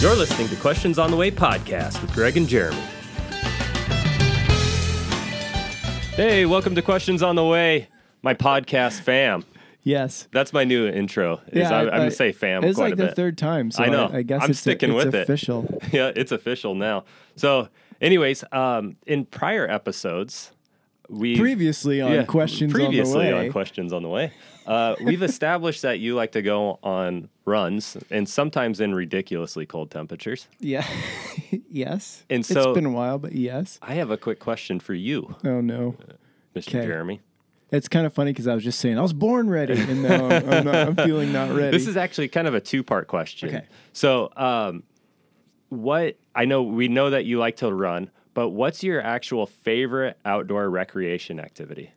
You're listening to Questions on the Way podcast with Greg and Jeremy. Hey, welcome to Questions on the Way, my podcast fam. Yes. That's my new intro. I'm going to say fam quite a bit. It's like the third time, so I know. I guess I'm sticking with it. It's official. Yeah, it's official now. So anyways, in prior episodes... Previously on Questions on the Way. We've established that you like to go on runs, and sometimes in ridiculously cold temperatures. Yeah. Yes. And so, it's been a while, but yes. I have a quick question for you. Oh, no. Mr. Kay. Jeremy. It's kind of funny because I was just saying, I was born ready, and now I'm feeling not ready. This is actually kind of a two-part question. Okay. So, we know that you like to run, but what's your actual favorite outdoor recreation activity?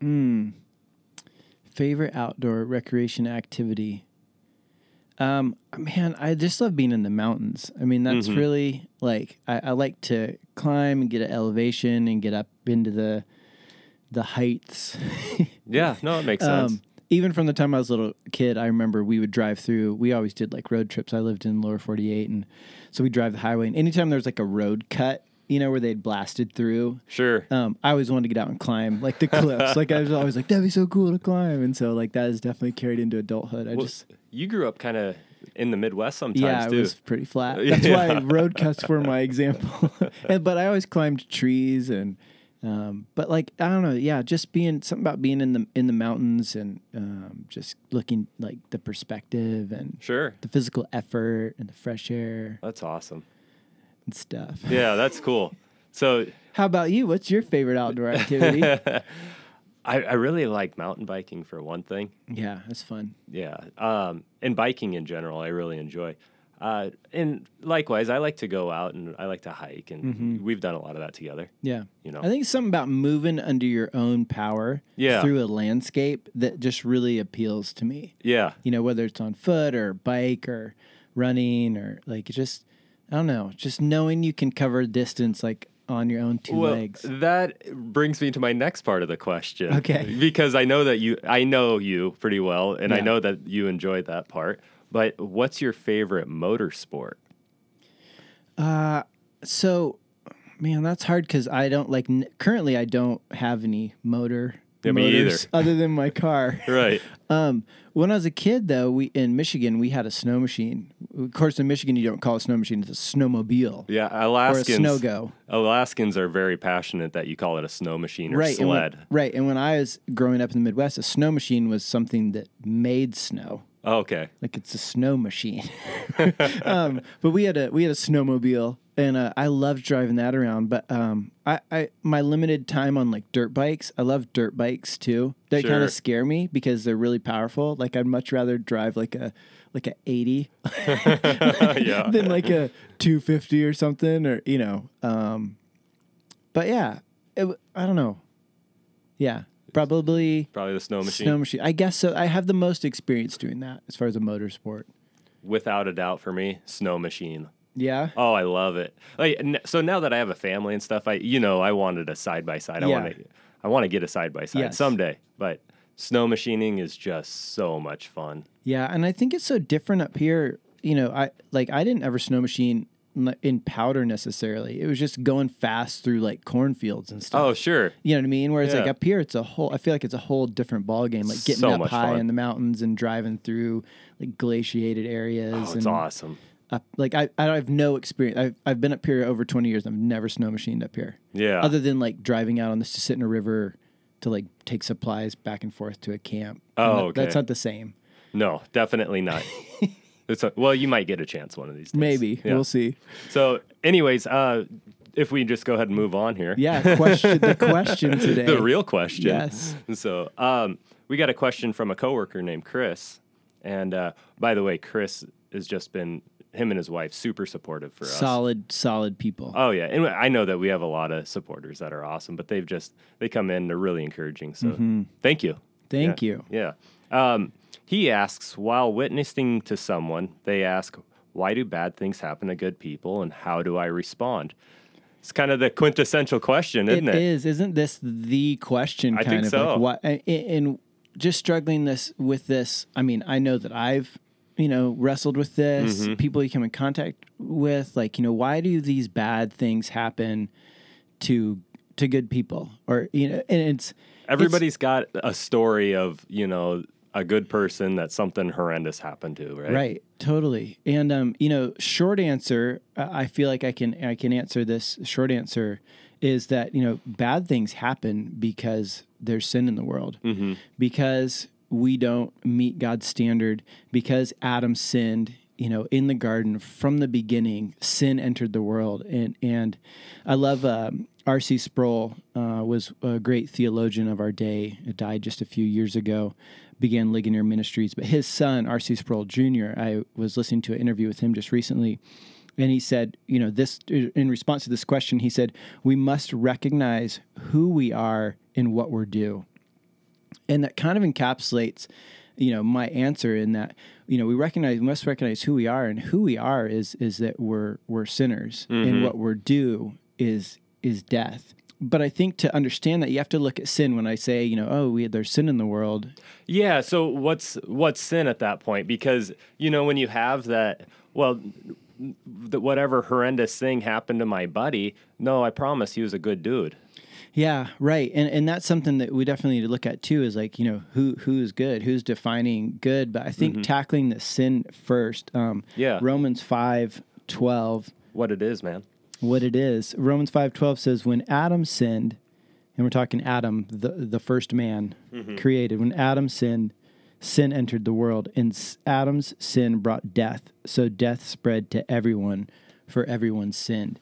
Favorite outdoor recreation activity? Man, I just love being in the mountains. I mean, that's really, like, I like to climb and get an elevation and get up into the heights. Yeah, no, it makes sense. Even from the time I was a little kid, I remember we would drive through. We always did, like, road trips. I lived in lower 48, and so we'd drive the highway, and anytime there was, like, a road cut, you know, where they'd blasted through. Sure. I always wanted to get out and climb, like, the cliffs. Like, I was always like, that'd be so cool to climb. And so, like, that is definitely carried into adulthood. You grew up kind of in the Midwest sometimes, too. Yeah, it was pretty flat. That's why road cuts were my example. But I always climbed trees and... but like, I don't know. Yeah. Just being in the mountains and, just looking like the perspective and sure the physical effort and the fresh air. That's awesome. And stuff. Yeah. That's cool. So how about you? What's your favorite outdoor activity? I really like mountain biking for one thing. Yeah. That's fun. Yeah. And biking in general, I really enjoy. And likewise, I like to go out and I like to hike, and we've done a lot of that together. Yeah. You know, I think it's something about moving under your own power through a landscape that just really appeals to me. Yeah. You know, whether it's on foot or bike or running or like just, I don't know, just knowing you can cover distance like on your own two legs. That brings me to my next part of the question. Okay. Because I know you pretty well, and I know that you enjoy that part. But what's your favorite motor sport? Man, that's hard because I don't like... Currently, I don't have any motors other than my car. Right. When I was a kid, though, in Michigan, we had a snow machine. Of course, in Michigan, you don't call it a snow machine. It's a snowmobile. Yeah, Alaskans... Or a snow-go. Alaskans are very passionate that you call it a snow machine or sled. And when I was growing up in the Midwest, a snow machine was something that made snow. Oh, okay. Like it's a snow machine. But we had a snowmobile, and I loved driving that around. But my limited time on like dirt bikes, I love dirt bikes too. They kind of scare me because they're really powerful. Like I'd much rather drive like a 80 than like a 250 or something, or you know. But yeah, I don't know. Yeah. Probably the snow machine. Snow machine. I guess so. I have the most experience doing that as far as a motor sport. Without a doubt for me, snow machine. Yeah. Oh, I love it. Like so now that I have a family and stuff, I wanted a side by side. I want to get a side by side someday, but snow machining is just so much fun. Yeah, and I think it's so different up here, you know, I didn't ever snow machine in powder necessarily. It was just going fast through like cornfields and stuff. Oh, sure. You know what I mean? Whereas like up here, I feel like it's a whole different ball game, like getting so up high fun in the mountains and driving through like glaciated areas. Oh, it's awesome. I have no experience. I've been up here over 20 years. And I've never snow machined up here. Yeah. Other than like driving out on this to sit in a river to like take supplies back and forth to a camp. Oh, okay. That's not the same. No, definitely not. Well, you might get a chance one of these days. Maybe. Yeah. We'll see. So anyways, if we just go ahead and move on here. Yeah, the question today. The real question. Yes. So we got a question from a coworker named Chris. And by the way, Chris has just been, him and his wife, super supportive for us. Solid people. Oh, yeah. And I know that we have a lot of supporters that are awesome, but they come in, they're really encouraging. So thank you. Thank you. Yeah. He asks, while witnessing to someone, they ask, why do bad things happen to good people and how do I respond? It's kind of the quintessential question, isn't it? It is. Isn't this the question? I think so. Like, and just struggling with this. I mean, I know that I've you know, wrestled with this, mm-hmm. people you come in contact with, like, you know, why do these bad things happen to good people? Or, you know, and it's... Everybody's got a story of, you know, a good person that something horrendous happened to, right? Right, totally. And, you know, short answer, I feel like I can answer this. Short answer is that, you know, bad things happen because there's sin in the world, mm-hmm. because we don't meet God's standard, because Adam sinned, you know, in the garden from the beginning, sin entered the world. And I love, R.C. Sproul was a great theologian of our day. He died just a few years ago, began Ligonier Ministries. But his son, R.C. Sproul Jr., I was listening to an interview with him just recently, and he said, you know, this in response to this question, he said, we must recognize who we are and what we're due. And that kind of encapsulates, you know, my answer in that, you know, we must recognize who we are, and who we are is that we're sinners, mm-hmm. and what we're due is death. But I think to understand that, you have to look at sin. When I say, you know, there's sin in the world. Yeah. So what's sin at that point? Because, you know, when you have that, well, whatever horrendous thing happened to my buddy, no, I promise he was a good dude. Yeah. Right. And that's something that we definitely need to look at too, is like, you know, who's good, who's defining good. But I think mm-hmm. tackling the sin first, Romans 5:12. What it is, man. What it is. Romans 5:12 says, when Adam sinned, and we're talking Adam, the first man mm-hmm. created, when Adam sinned, sin entered the world, and Adam's sin brought death. So death spread to everyone, for everyone sinned.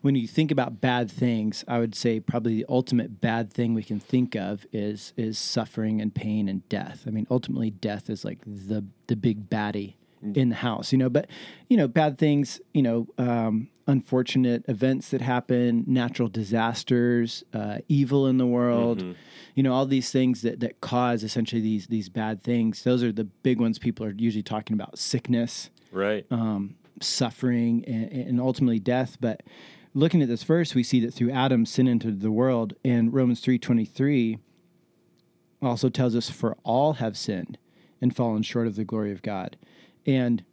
When you think about bad things, I would say probably the ultimate bad thing we can think of is suffering and pain and death. I mean, ultimately death is like the big baddie in the house, you know, but, you know, bad things, you know, unfortunate events that happen, natural disasters, evil in the world, mm-hmm. you know, all these things that cause essentially these bad things. Those are the big ones people are usually talking about: sickness, right? Suffering, and ultimately death. But looking at this verse, we see that through Adam, sin entered the world, and Romans 3:23 also tells us, for all have sinned and fallen short of the glory of God. And,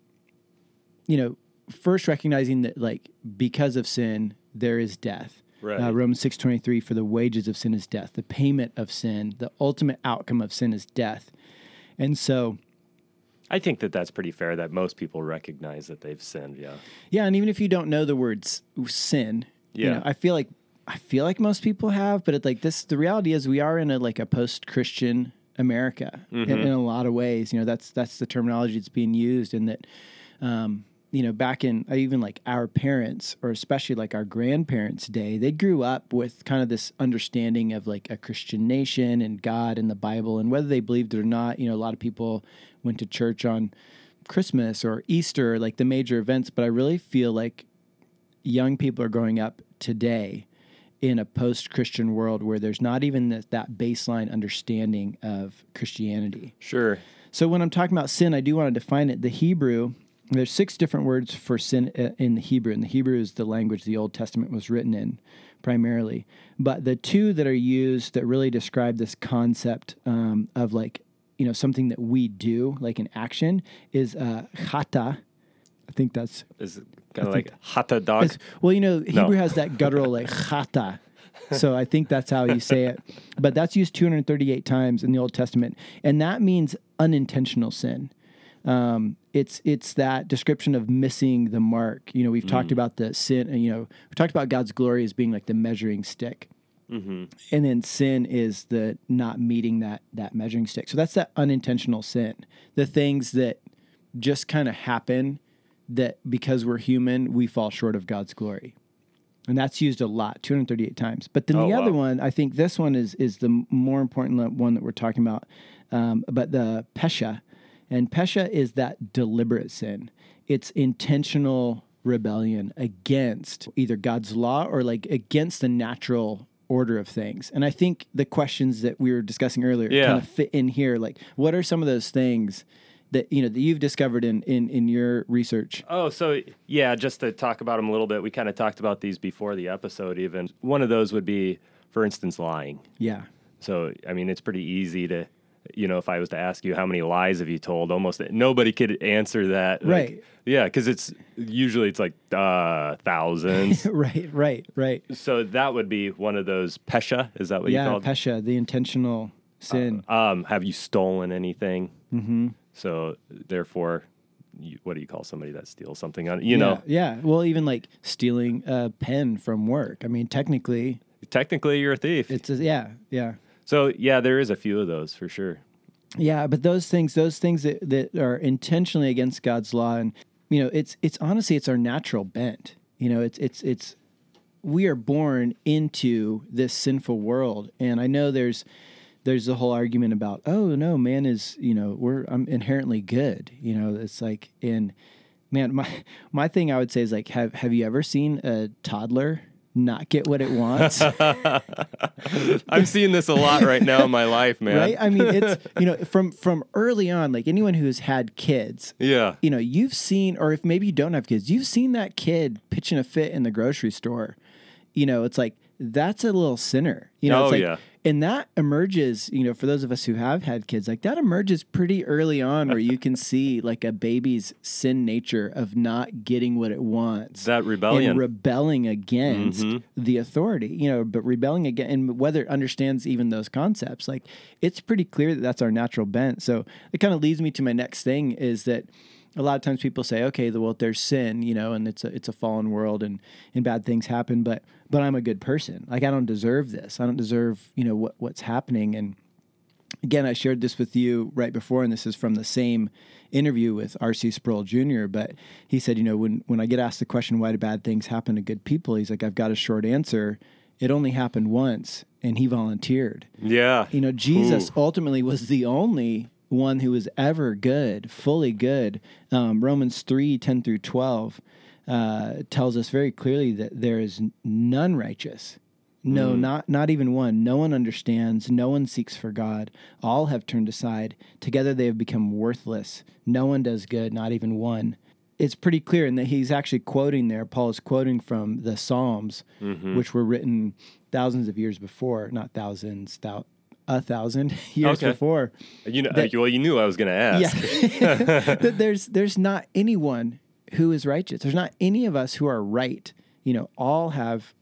you know, first recognizing that, like, because of sin, there is death. Right. Romans 6:23, for the wages of sin is death. The payment of sin, the ultimate outcome of sin is death. And so... I think that that's pretty fair, that most people recognize that they've sinned, yeah. Yeah, and even if you don't know the words sin, yeah. you know, I feel like most people have, but the reality is we are in a post-Christian America mm-hmm. in a lot of ways. You know, that's the terminology that's being used, and that... you know, back in even like our parents, or especially like our grandparents' day, they grew up with kind of this understanding of like a Christian nation and God and the Bible. And whether they believed it or not, you know, a lot of people went to church on Christmas or Easter, like the major events. But I really feel like young people are growing up today in a post-Christian world where there's not even that baseline understanding of Christianity. Sure. So when I'm talking about sin, I do want to define it. The Hebrew... There's 6 different words for sin in the Hebrew, and the Hebrew is the language the Old Testament was written in primarily. But the 2 that are used that really describe this concept of, like, you know, something that we do, like an action, is chata. I think that's... Is it kind of like chata dog? Well, you know, Hebrew has that guttural, like, chata. So I think that's how you say it. But that's used 238 times in the Old Testament, and that means unintentional sin. It's that description of missing the mark. You know, we've talked about the sin, and, you know, we've talked about God's glory as being like the measuring stick. Mm-hmm. And then sin is the not meeting that measuring stick. So that's that unintentional sin. The things that just kind of happen, that because we're human, we fall short of God's glory. And that's used a lot, 238 times. But then the other one, I think this one is the more important one that we're talking about. But the pesha. And pesha is that deliberate sin. It's intentional rebellion against either God's law or like against the natural order of things. And I think the questions that we were discussing earlier kind of fit in here. Like, what are some of those things that, you know, that you've discovered in your research? Oh, so yeah, just to talk about them a little bit, we kind of talked about these before the episode even. One of those would be, for instance, lying. Yeah. So, I mean, it's pretty easy to... you know, if I was to ask you how many lies have you told, almost nobody could answer that. Like, right. Yeah, because it's usually it's like thousands. right. So that would be one of those pesha. Is that what you called? Yeah, pesha, the intentional sin. Have you stolen anything? Mm-hmm. So therefore, what do you call somebody that steals something? You know? Yeah. Well, even like stealing a pen from work. I mean, technically, you're a thief. Yeah. So yeah, there is a few of those for sure. Yeah, but those things that are intentionally against God's law, and you know, it's honestly it's our natural bent. You know, it's we are born into this sinful world, and I know there's the whole argument about, oh no, man is, you know, I'm inherently good. You know, it's like, and man, my thing I would say is like, have you ever seen a toddler not get what it wants? I'm seeing this a lot right now in my life, man. Right? I mean, it's, you know, from early on, like anyone who's had kids, yeah, you know, you've seen, or if maybe you don't have kids, you've seen that kid pitching a fit in the grocery store. You know, it's like, that's a little sinner. You know, it's like, yeah. And that emerges, you know, for those of us who have had kids, like that emerges pretty early on where you can see like a baby's sin nature of not getting what it wants. That rebellion. And rebelling against the authority, you know, but rebelling against, and whether it understands even those concepts, like it's pretty clear that that's our natural bent. So it kind of leads me to my next thing is that a lot of times people say, okay, well, there's sin, you know, and it's a fallen world and bad things happen, but I'm a good person. Like, I don't deserve this. I don't deserve, you know, what's happening. And again, I shared this with you right before, and this is from the same interview with R.C. Sproul Jr., but he said, you know, when I get asked the question, why do bad things happen to good people? He's like, I've got a short answer. It only happened once, and he volunteered. Yeah. You know, Jesus ultimately was the only one who is ever good, fully good. Romans 3:10-12 tells us very clearly that there is none righteous, no, not even one. No one understands. No one seeks for God. All have turned aside. Together they have become worthless. No one does good, not even one. It's pretty clear, and that he's actually quoting there. Paul is quoting from the Psalms, which were written thousands of years before, not thousands, a thousand years before. You know, that, well, you knew I was going to ask. Yeah. That there's not anyone who is righteous. There's not any of us who are right. You know, all have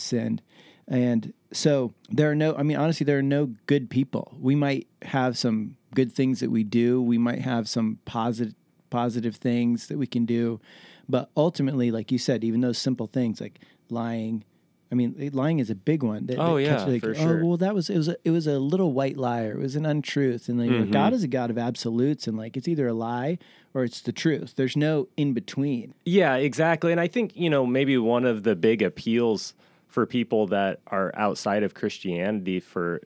sinned. And so there are no good people. We might have some good things that we do. We might have some positive things that we can do. But ultimately, like you said, even those simple things like lying, I mean, lying is a big one. Sure. Oh, well, it was a little white lie, or it was an untruth. And like, God is a God of absolutes, and like, it's either a lie or it's the truth. There's no in between. Yeah, exactly. And I think, you know, maybe one of the big appeals for people that are outside of Christianity for,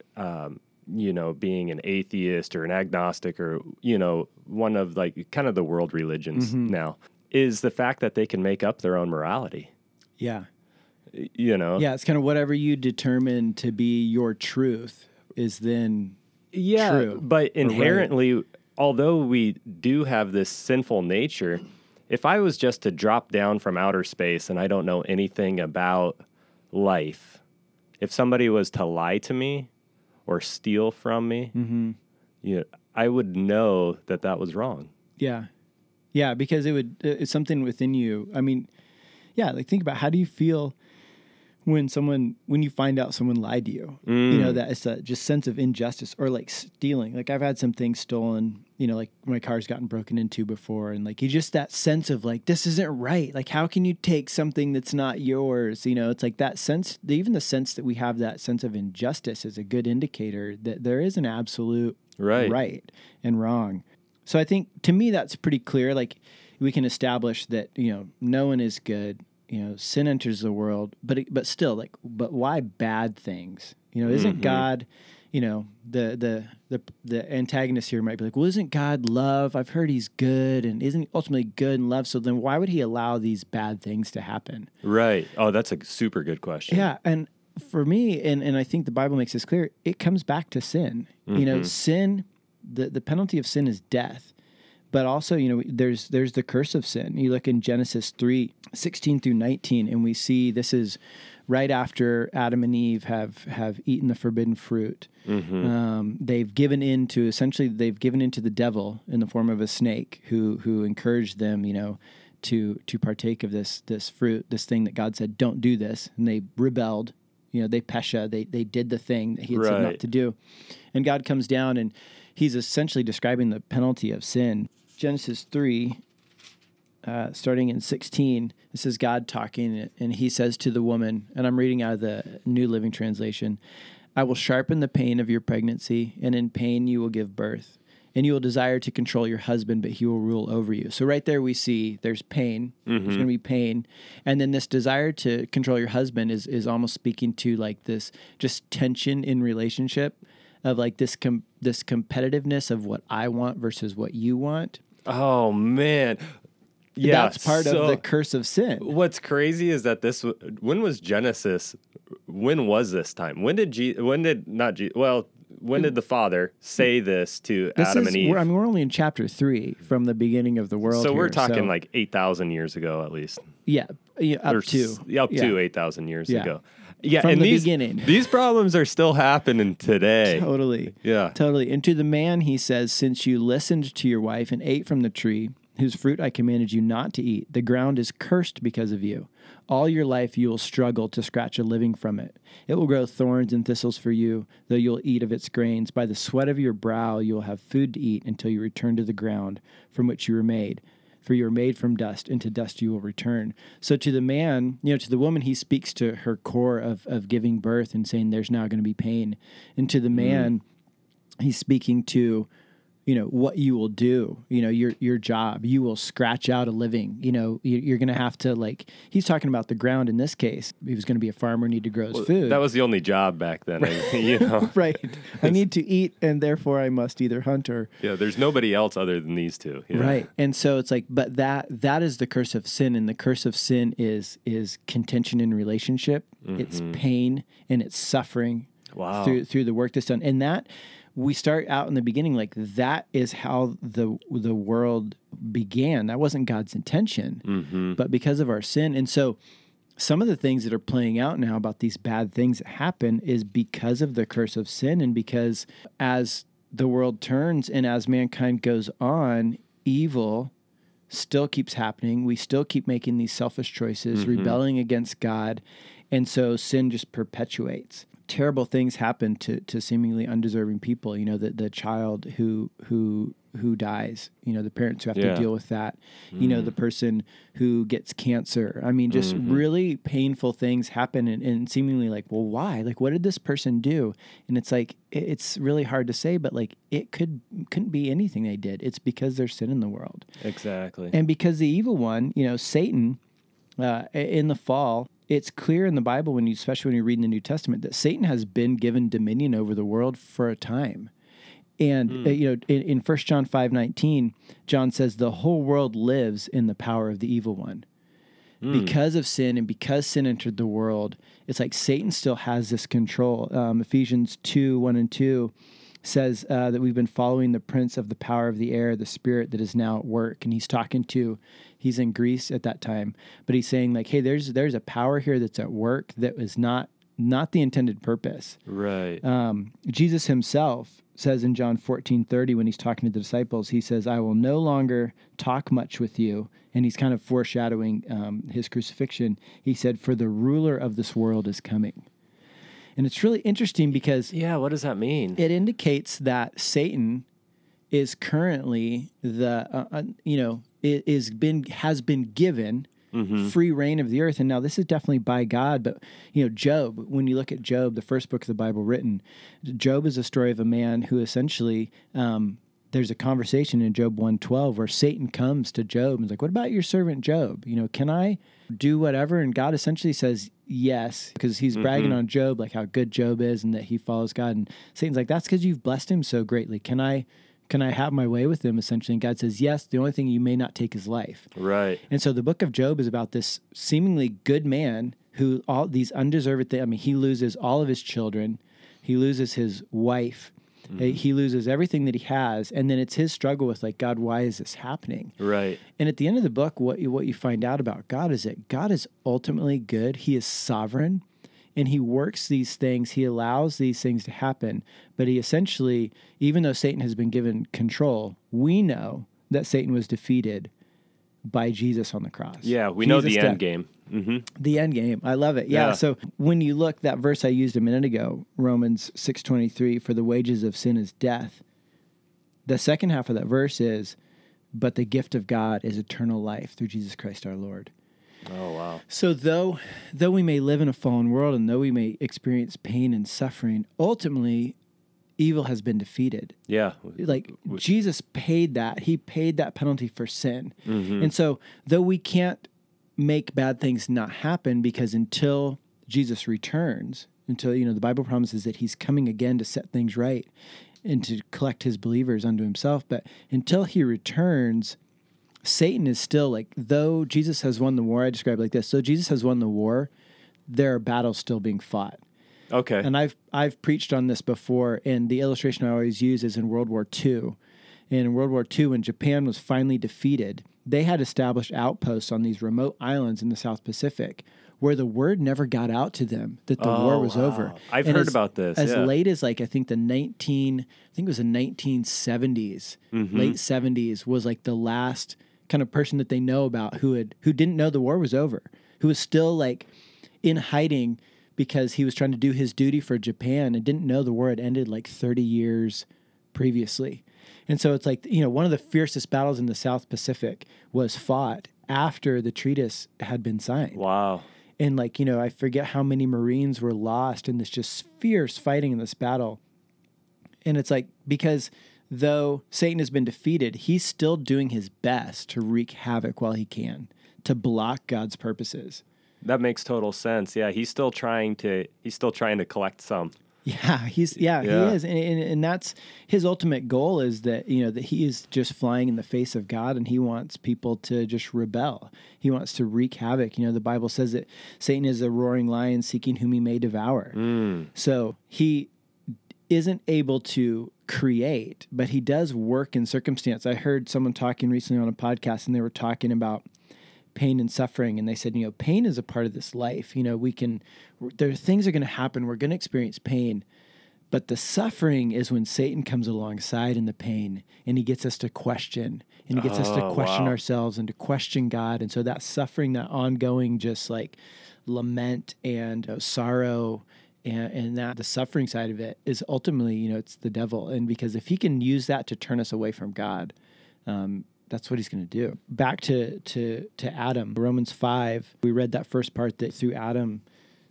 you know, being an atheist or an agnostic or, you know, one of like kind of the world religions now is the fact that they can make up their own morality. Yeah. You know, yeah, it's kind of whatever you determine to be your truth is then true. But inherently, although we do have this sinful nature, if I was just to drop down from outer space and I don't know anything about life, if somebody was to lie to me or steal from me, you know, I would know that was wrong. Yeah. Yeah, because it's something within you. I mean, yeah, like think about how do you feel when you find out someone lied to you, you know, that it's a just sense of injustice or like stealing. Like I've had some things stolen, you know, like my car's gotten broken into before. And like, you just that sense of like, this isn't right. Like, how can you take something that's not yours? You know, it's like that sense, even the sense that we have that sense of injustice is a good indicator that there is an absolute right and wrong. So I think to me, that's pretty clear. Like we can establish that, you know, no one is good. You know, sin enters the world, but why bad things? You know, isn't God, you know, the antagonist here might be like, well, isn't God love? I've heard he's good, and isn't he ultimately good and love? So then why would he allow these bad things to happen? Right. Oh, that's a super good question. Yeah. And for me, and I think the Bible makes this clear, it comes back to sin. You know, sin, the penalty of sin is death. But also, you know, there's the curse of sin. You look in Genesis 3:16-19, and we see this is right after Adam and Eve have eaten the forbidden fruit, mm-hmm. They've given in to the devil in the form of a snake who encouraged them, to partake of this fruit, this thing that God said, don't do this. And they rebelled, they pesha, they did the thing that he had said not to do. And God comes down and he's essentially describing the penalty of sin. Genesis 3, starting in 16, this is God talking, and he says to the woman, and I'm reading out of the New Living Translation, I will sharpen the pain of your pregnancy, and in pain you will give birth, and you will desire to control your husband, but he will rule over you. So right there we see there's pain. Mm-hmm. There's going to be pain. And then this desire to control your husband is almost speaking to like this just tension in relationship of like this competitiveness of what I want versus what you want. Oh, man. Yeah, that's part of the curse of sin. What's crazy is that when was Genesis? When was this time? When did the Father say this to Adam and Eve? We're only in chapter 3 from the beginning of the world. So we're talking 8,000 years ago at least. Yeah, up to 8,000 years ago. Yeah, from the beginning. These problems are still happening today. Totally. Yeah. Totally. And to the man, he says, since you listened to your wife and ate from the tree, whose fruit I commanded you not to eat, the ground is cursed because of you. All your life you will struggle to scratch a living from it. It will grow thorns and thistles for you, though you'll eat of its grains. By the sweat of your brow you will have food to eat until you return to the ground from which you were made. For you are made from dust, and to dust you will return. So to the man, to the woman, he speaks to her core of giving birth and saying there's now going to be pain. And to the man, he's speaking to, what you will do, your job, you will scratch out a living, you're going to have to he's talking about the ground in this case. He was going to be a farmer, need to grow his food. That was the only job back then. Right. Right. I need to eat and therefore I must either hunt or. Yeah. There's nobody else other than these two. Yeah. Right. And so it's but that is the curse of sin. And the curse of sin is contention in relationship. Mm-hmm. It's pain and it's suffering. Wow. Through the work that's done. And that, we start out in the beginning, that is how the world began. That wasn't God's intention, but because of our sin. And so some of the things that are playing out now about these bad things that happen is because of the curse of sin. And because as the world turns and as mankind goes on, evil still keeps happening. We still keep making these selfish choices, rebelling against God. And so sin just perpetuates. Terrible things happen to seemingly undeserving people, the child who dies, the parents who have to deal with that, the person who gets cancer. I mean, just really painful things happen and seemingly well, why? What did this person do? And it's it's really hard to say, but it couldn't be anything they did. It's because there's sin in the world. Exactly. And because the evil one, Satan, in the fall, it's clear in the Bible, especially when you read in the New Testament, that Satan has been given dominion over the world for a time. And, in 1 John 5:19, John says, the whole world lives in the power of the evil one. Because of sin and because sin entered the world, it's Satan still has this control. Ephesians 2:1-2 says that we've been following the prince of the power of the air, the spirit that is now at work. And he's in Greece at that time, but he's saying hey, there's a power here that's at work that is not the intended purpose. Right. Jesus himself says in John 14:30, when he's talking to the disciples, he says, I will no longer talk much with you. And he's kind of foreshadowing his crucifixion. He said, for the ruler of this world is coming. And it's really interesting because... Yeah, what does that mean? It indicates that Satan is currently has been given free reign of the earth. And now this is definitely by God, but, Job, when you look at Job, the first book of the Bible written, Job is a story of a man who essentially... there's a conversation in Job 1:12 where Satan comes to Job and is what about your servant Job? Can I do whatever? And God essentially says yes, because he's bragging on Job, how good Job is and that he follows God. And Satan's that's because you've blessed him so greatly. Can I have my way with him, essentially? And God says, yes, the only thing you may not take is life. Right. And so the book of Job is about this seemingly good man who all these undeserved things, he loses all of his children. He loses his wife. He loses everything that he has, and then it's his struggle with, God, why is this happening? Right. And at the end of the book, what you find out about God is that God is ultimately good. He is sovereign. and he works these things. He allows these things to happen. But he essentially, even though Satan has been given control, we know that Satan was defeated by Jesus on the cross. Yeah, we know the end game. Mm-hmm. The end game. I love it. Yeah. So when you look, that verse I used a minute ago, Romans 6:23, for the wages of sin is death. The second half of that verse is, but the gift of God is eternal life through Jesus Christ our Lord. Oh, wow. So though we may live in a fallen world and though we may experience pain and suffering, ultimately evil has been defeated. Yeah. Like Jesus paid that. He paid that penalty for sin. Mm-hmm. And so though we can't make bad things not happen, because until Jesus returns, until, you know, the Bible promises that he's coming again to set things right and to collect his believers unto himself. But until he returns, Satan is still like, though Jesus has won the war, I describe it like this. So Jesus has won the war, there are battles still being fought. Okay. And I've preached on this before, and the illustration I always use is in World War II. And in World War II, when Japan was finally defeated, they had established outposts on these remote islands in the South Pacific where the word never got out to them that the war was over. I've heard about this. As late as like, I think it was the 1970s, mm-hmm. late 70s was like the last kind of person that they know about who didn't know the war was over, who was still like in hiding because he was trying to do his duty for Japan and didn't know the war had ended like 30 years previously. And so it's like, you know, one of the fiercest battles in the South Pacific was fought after the treatise had been signed. Wow. And like, you know, I forget how many Marines were lost in this just fierce fighting in this battle. And it's like, because though Satan has been defeated, he's still doing his best to wreak havoc while he can, to block God's purposes. That makes total sense. Yeah, he's still trying to collect some. Yeah, he is. And that's his ultimate goal, is that, you know, that he is just flying in the face of God, and he wants people to just rebel. He wants to wreak havoc. You know, the Bible says that Satan is a roaring lion seeking whom he may devour. Mm. So he isn't able to create, but he does work in circumstance. I heard someone talking recently on a podcast, and they were talking about pain and suffering. And they said, you know, pain is a part of this life. You know, things are going to happen. We're going to experience pain, but the suffering is when Satan comes alongside in the pain, and he gets us to question, and he gets us to question ourselves and to question God. And so that suffering, that ongoing, just like lament and sorrow and that the suffering side of it is ultimately, you know, it's the devil. And because if he can use that to turn us away from God, that's what he's going to do. Back to Adam, Romans 5, we read that first part that through Adam,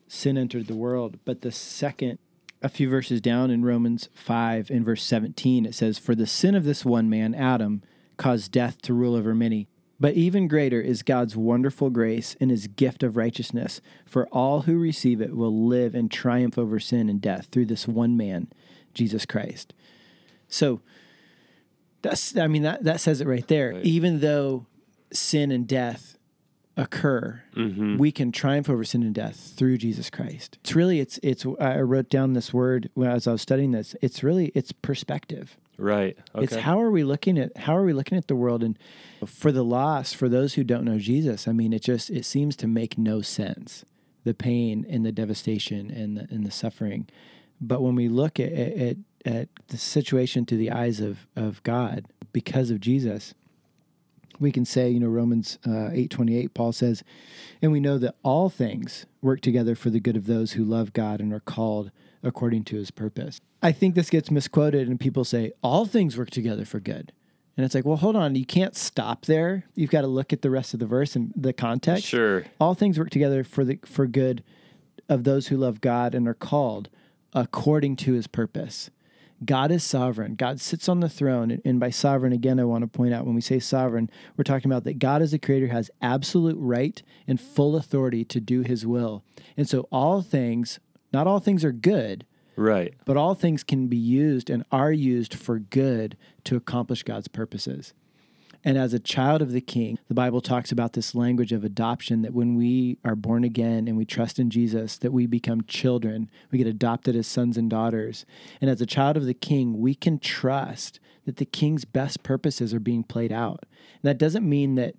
sin entered the world. But the second, a few verses down in Romans 5 in verse 17, it says, for the sin of this one man, Adam, caused death to rule over many. But even greater is God's wonderful grace and his gift of righteousness. For all who receive it will live and triumph over sin and death through this one man, Jesus Christ. So, that says it right there. Right. Even though sin and death occur, mm-hmm. we can triumph over sin and death through Jesus Christ. It's really, I wrote down this word as I was studying this. It's really, it's perspective. Right. Okay. It's how are we looking at the world? And for the lost, for those who don't know Jesus, I mean, it seems to make no sense. The pain and the devastation and the suffering. But when we look at the situation through the eyes of God, because of Jesus, we can say, you know, Romans 8:28, Paul says, and we know that all things work together for the good of those who love God and are called according to his purpose. I think this gets misquoted, and people say, all things work together for good. And it's like, well, hold on, you can't stop there. You've got to look at the rest of the verse and the context. Sure. All things work together for good of those who love God and are called according to his purpose. God is sovereign. God sits on the throne. And by sovereign, again, I want to point out, when we say sovereign, we're talking about that God as the creator has absolute right and full authority to do his will. And so all things, not all things are good, right? But all things can be used and are used for good to accomplish God's purposes. And as a child of the King, the Bible talks about this language of adoption, that when we are born again and we trust in Jesus, that we become children. We get adopted as sons and daughters. And as a child of the King, we can trust that the King's best purposes are being played out. And that doesn't mean that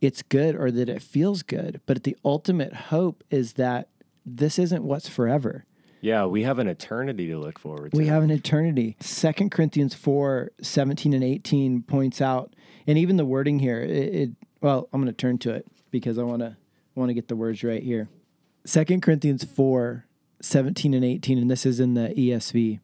it's good or that it feels good, but the ultimate hope is that this isn't what's forever. Yeah, we have an eternity to look forward to. We have an eternity. 2 Corinthians 4, 17 and 18 points out, and even the wording here, well, I'm going to turn to it because I want to get the words right here. 2 Corinthians 4, 17 and 18, and this is in the ESV.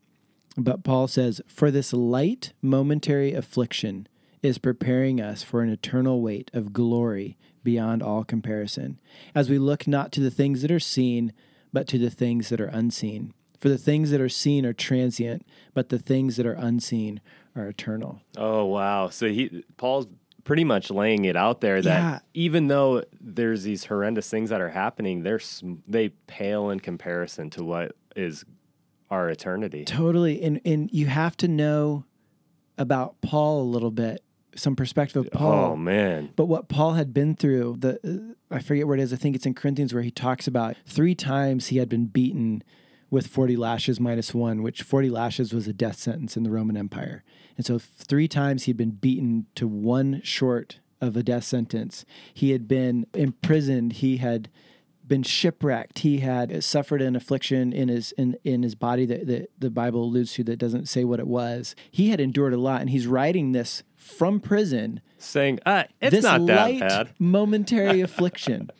But Paul says, "For this light momentary affliction is preparing us for an eternal weight of glory beyond all comparison, as we look not to the things that are seen, but to the things that are unseen. For the things that are seen are transient, but the things that are unseen are eternal." Oh, wow. So Paul's pretty much laying it out there that even though there's these horrendous things that are happening, they pale in comparison to what is our eternity. Totally. And you have to know about Paul a little bit, some perspective of Paul. Oh, man. But what Paul had been through, I forget where it is. I think it's in Corinthians where he talks about 3 times he had been beaten with 40 lashes minus 1, which 40 lashes was a death sentence in the Roman Empire. And so 3 times he'd been beaten to 1 short of a death sentence. He had been imprisoned. He had been shipwrecked. He had suffered an affliction in his body that the Bible alludes to that doesn't say what it was. He had endured a lot, and he's writing this from prison, saying, "It's not that bad." This light momentary affliction,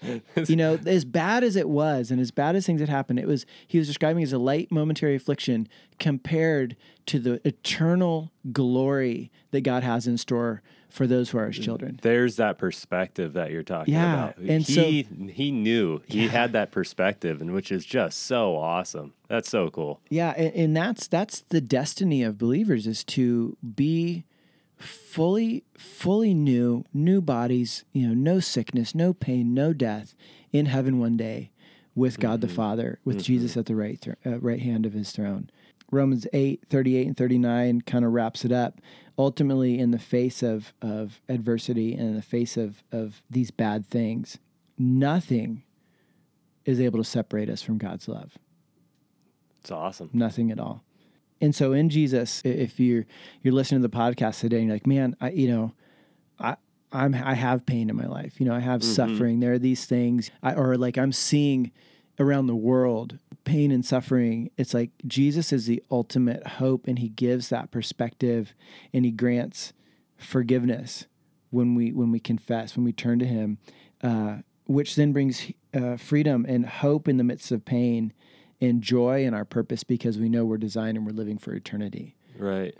you know, as bad as it was, and as bad as things had happened, he was describing as a light momentary affliction compared to the eternal glory that God has in store for those who are his children. There's that perspective that you're talking about. And he knew he had that perspective, and which is just so awesome. That's so cool. Yeah, and that's the destiny of believers, is to be fully new bodies, you know, no sickness, no pain, no death, in heaven one day with God the Father, with Jesus at the right hand of his throne. Romans 8, 38 and 39 kind of wraps it up. Ultimately, in the face of adversity and in the face of these bad things, nothing is able to separate us from God's love. It's awesome. Nothing at all. And so in Jesus, if you're listening to the podcast today and you're like, man, I have pain in my life. You know, I have suffering. There are these things, I'm seeing around the world, pain and suffering. It's like Jesus is the ultimate hope, and he gives that perspective, and he grants forgiveness when we confess, when we turn to him, which then brings freedom and hope in the midst of pain and joy in our purpose, because we know we're designed and we're living for eternity. Right.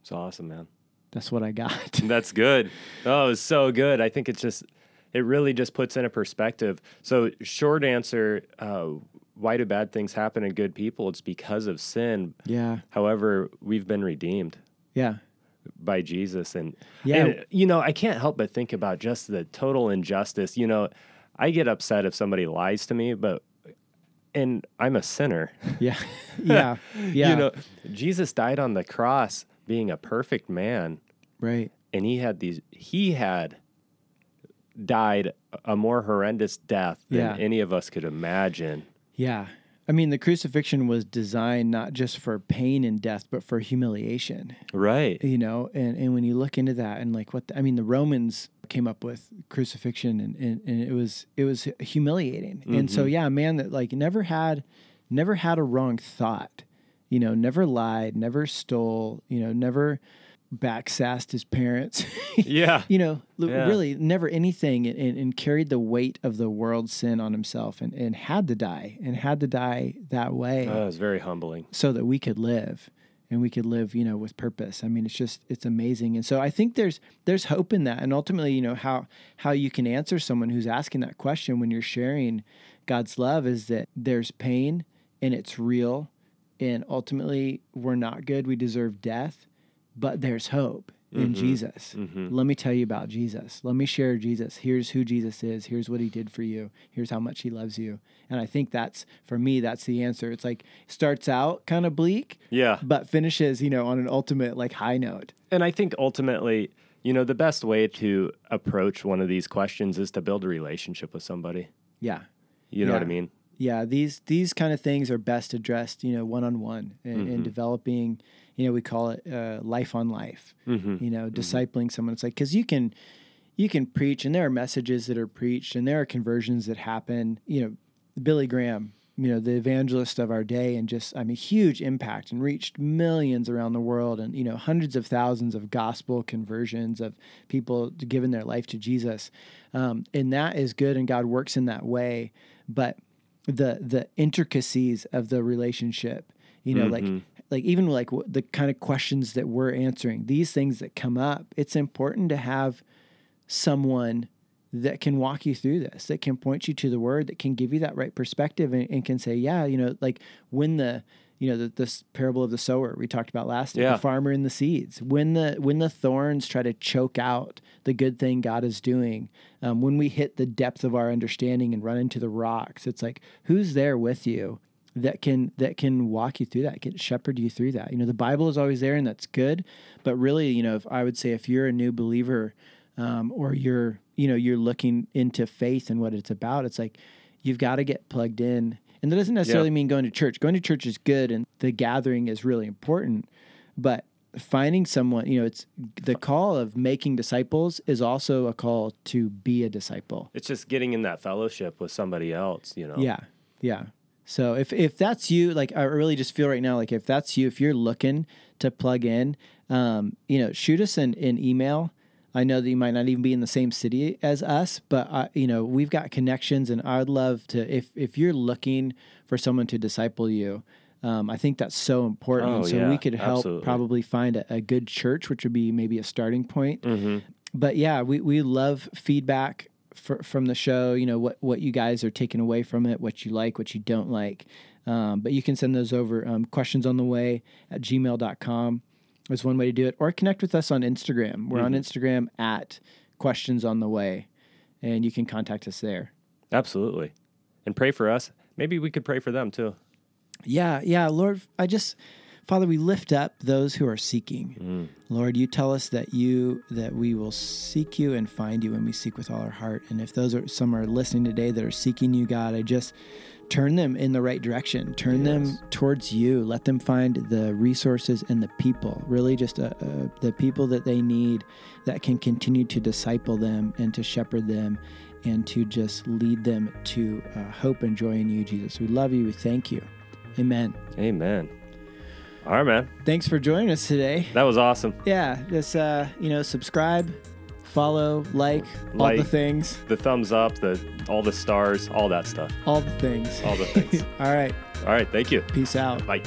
It's awesome, man. That's what I got. That's good. Oh, it's so good. I think it really just puts in a perspective. So short answer, why do bad things happen to good people? It's because of sin. Yeah. However, we've been redeemed. Yeah. By Jesus. And you know, I can't help but think about just the total injustice. You know, I get upset if somebody lies to me, and I'm a sinner. Yeah. Yeah. Yeah. You know, Jesus died on the cross being a perfect man. Right. And he had died a more horrendous death than any of us could imagine. Yeah. I mean, the crucifixion was designed not just for pain and death, but for humiliation. Right. You know, and when you look into that and like the Romans came up with crucifixion and it was humiliating. Mm-hmm. And so, a man that like never had a wrong thought, you know, never lied, never stole, you know, never backsassed his parents. Yeah. You know, really never anything, and carried the weight of the world's sin on himself and had to die that way. Oh, it was very humbling. So that we could live, and we could live, you know, with purpose. I mean, it's amazing. And so I think there's hope in that. And ultimately, you know, how you can answer someone who's asking that question when you're sharing God's love is that there's pain and it's real. And ultimately we're not good. We deserve death. But there's hope in Jesus. Mm-hmm. Let me tell you about Jesus. Let me share Jesus. Here's who Jesus is. Here's what he did for you. Here's how much he loves you. And I think for me, that's the answer. It's like, starts out kind of bleak, but finishes, you know, on an ultimate like high note. And I think ultimately, you know, the best way to approach one of these questions is to build a relationship with somebody. Yeah. You know what I mean? Yeah. These kind of things are best addressed, you know, one-on-one and developing. You know, we call it life on life, you know, discipling someone. It's like, because you can preach, and there are messages that are preached, and there are conversions that happen. You know, Billy Graham, you know, the evangelist of our day, and just, I mean, huge impact and reached millions around the world, and, you know, hundreds of thousands of gospel conversions of people giving their life to Jesus. And that is good, and God works in that way. But the intricacies of the relationship, you know, mm-hmm. like even like the kind of questions that we're answering, these things that come up, it's important to have someone that can walk you through this, that can point you to the word, that can give you that right perspective, and can say, yeah, you know, like when the, you know, this parable of the sower we talked about last week, the farmer and the seeds, when the thorns try to choke out the good thing God is doing, when we hit the depth of our understanding and run into the rocks, it's like, who's there with you that can walk you through that, can shepherd you through that? You know, the Bible is always there, and that's good. But really, you know, if I would say, if you're a new believer, or you're looking into faith and what it's about, it's like, you've got to get plugged in. And that doesn't necessarily mean going to church. Going to church is good, and the gathering is really important, but finding someone, you know, it's the call of making disciples is also a call to be a disciple. It's just getting in that fellowship with somebody else, you know? Yeah. Yeah. So if that's you, like, I really just feel right now, like if that's you, if you're looking to plug in, you know, shoot us an email. I know that you might not even be in the same city as us, but you know, we've got connections, and I'd love to, if you're looking for someone to disciple you, I think that's so important. Oh, so we could help probably find a good church, which would be maybe a starting point. Mm-hmm. But yeah, we love feedback from the show, you know, what you guys are taking away from it, what you like, what you don't like. But you can send those over, questionsontheway@gmail.com. Is one way to do it, or connect with us on Instagram. We're on Instagram at questionsontheway, and you can contact us there. Absolutely. And pray for us. Maybe we could pray for them too. Yeah. Yeah. Lord, Father, we lift up those who are seeking. Lord, you tell us that we will seek you and find you when we seek with all our heart. And if some are listening today that are seeking you, God, I just turn them in the right direction. Turn them towards you. Let them find the resources and the people, really just the people that they need that can continue to disciple them and to shepherd them and to just lead them to hope and joy in you, Jesus. We love you. We thank you. Amen. Amen. All right, man. Thanks for joining us today. That was awesome. Yeah. Just, you know, subscribe, follow, like all the things. The thumbs up, all the stars, all that stuff. All the things. All the things. All right. All right. Thank you. Peace out. Bye.